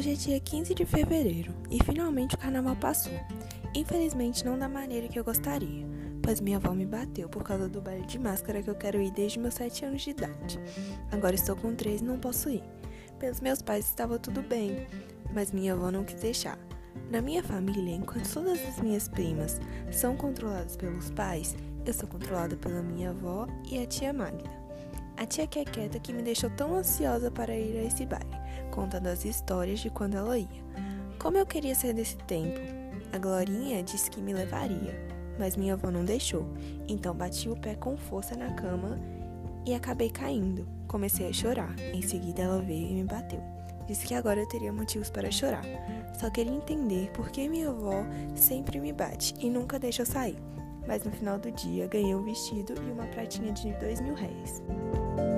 Hoje é dia 15 de fevereiro e finalmente o carnaval passou. Infelizmente não da maneira que eu gostaria, pois minha avó me bateu por causa do baile de máscara que eu quero ir desde meus 7 anos de idade. Agora estou com 3 e não posso ir. Pelos meus pais estava tudo bem, mas minha avó não quis deixar. Na minha família, enquanto todas as minhas primas são controladas pelos pais, eu sou controlada pela minha avó e a tia Magda. A tia Quequeta que me deixou tão ansiosa para ir a esse baile, contando as histórias de quando ela ia. Como eu queria ser desse tempo. A Glorinha disse que me levaria, mas minha avó não deixou. Então bati o pé com força na cama e acabei caindo. Comecei a chorar. Em seguida ela veio e me bateu. Disse que agora eu teria motivos para chorar. Só queria entender por que minha avó sempre me bate e nunca deixa eu sair. Mas no final do dia ganhei um vestido e uma pratinha de R$2.000.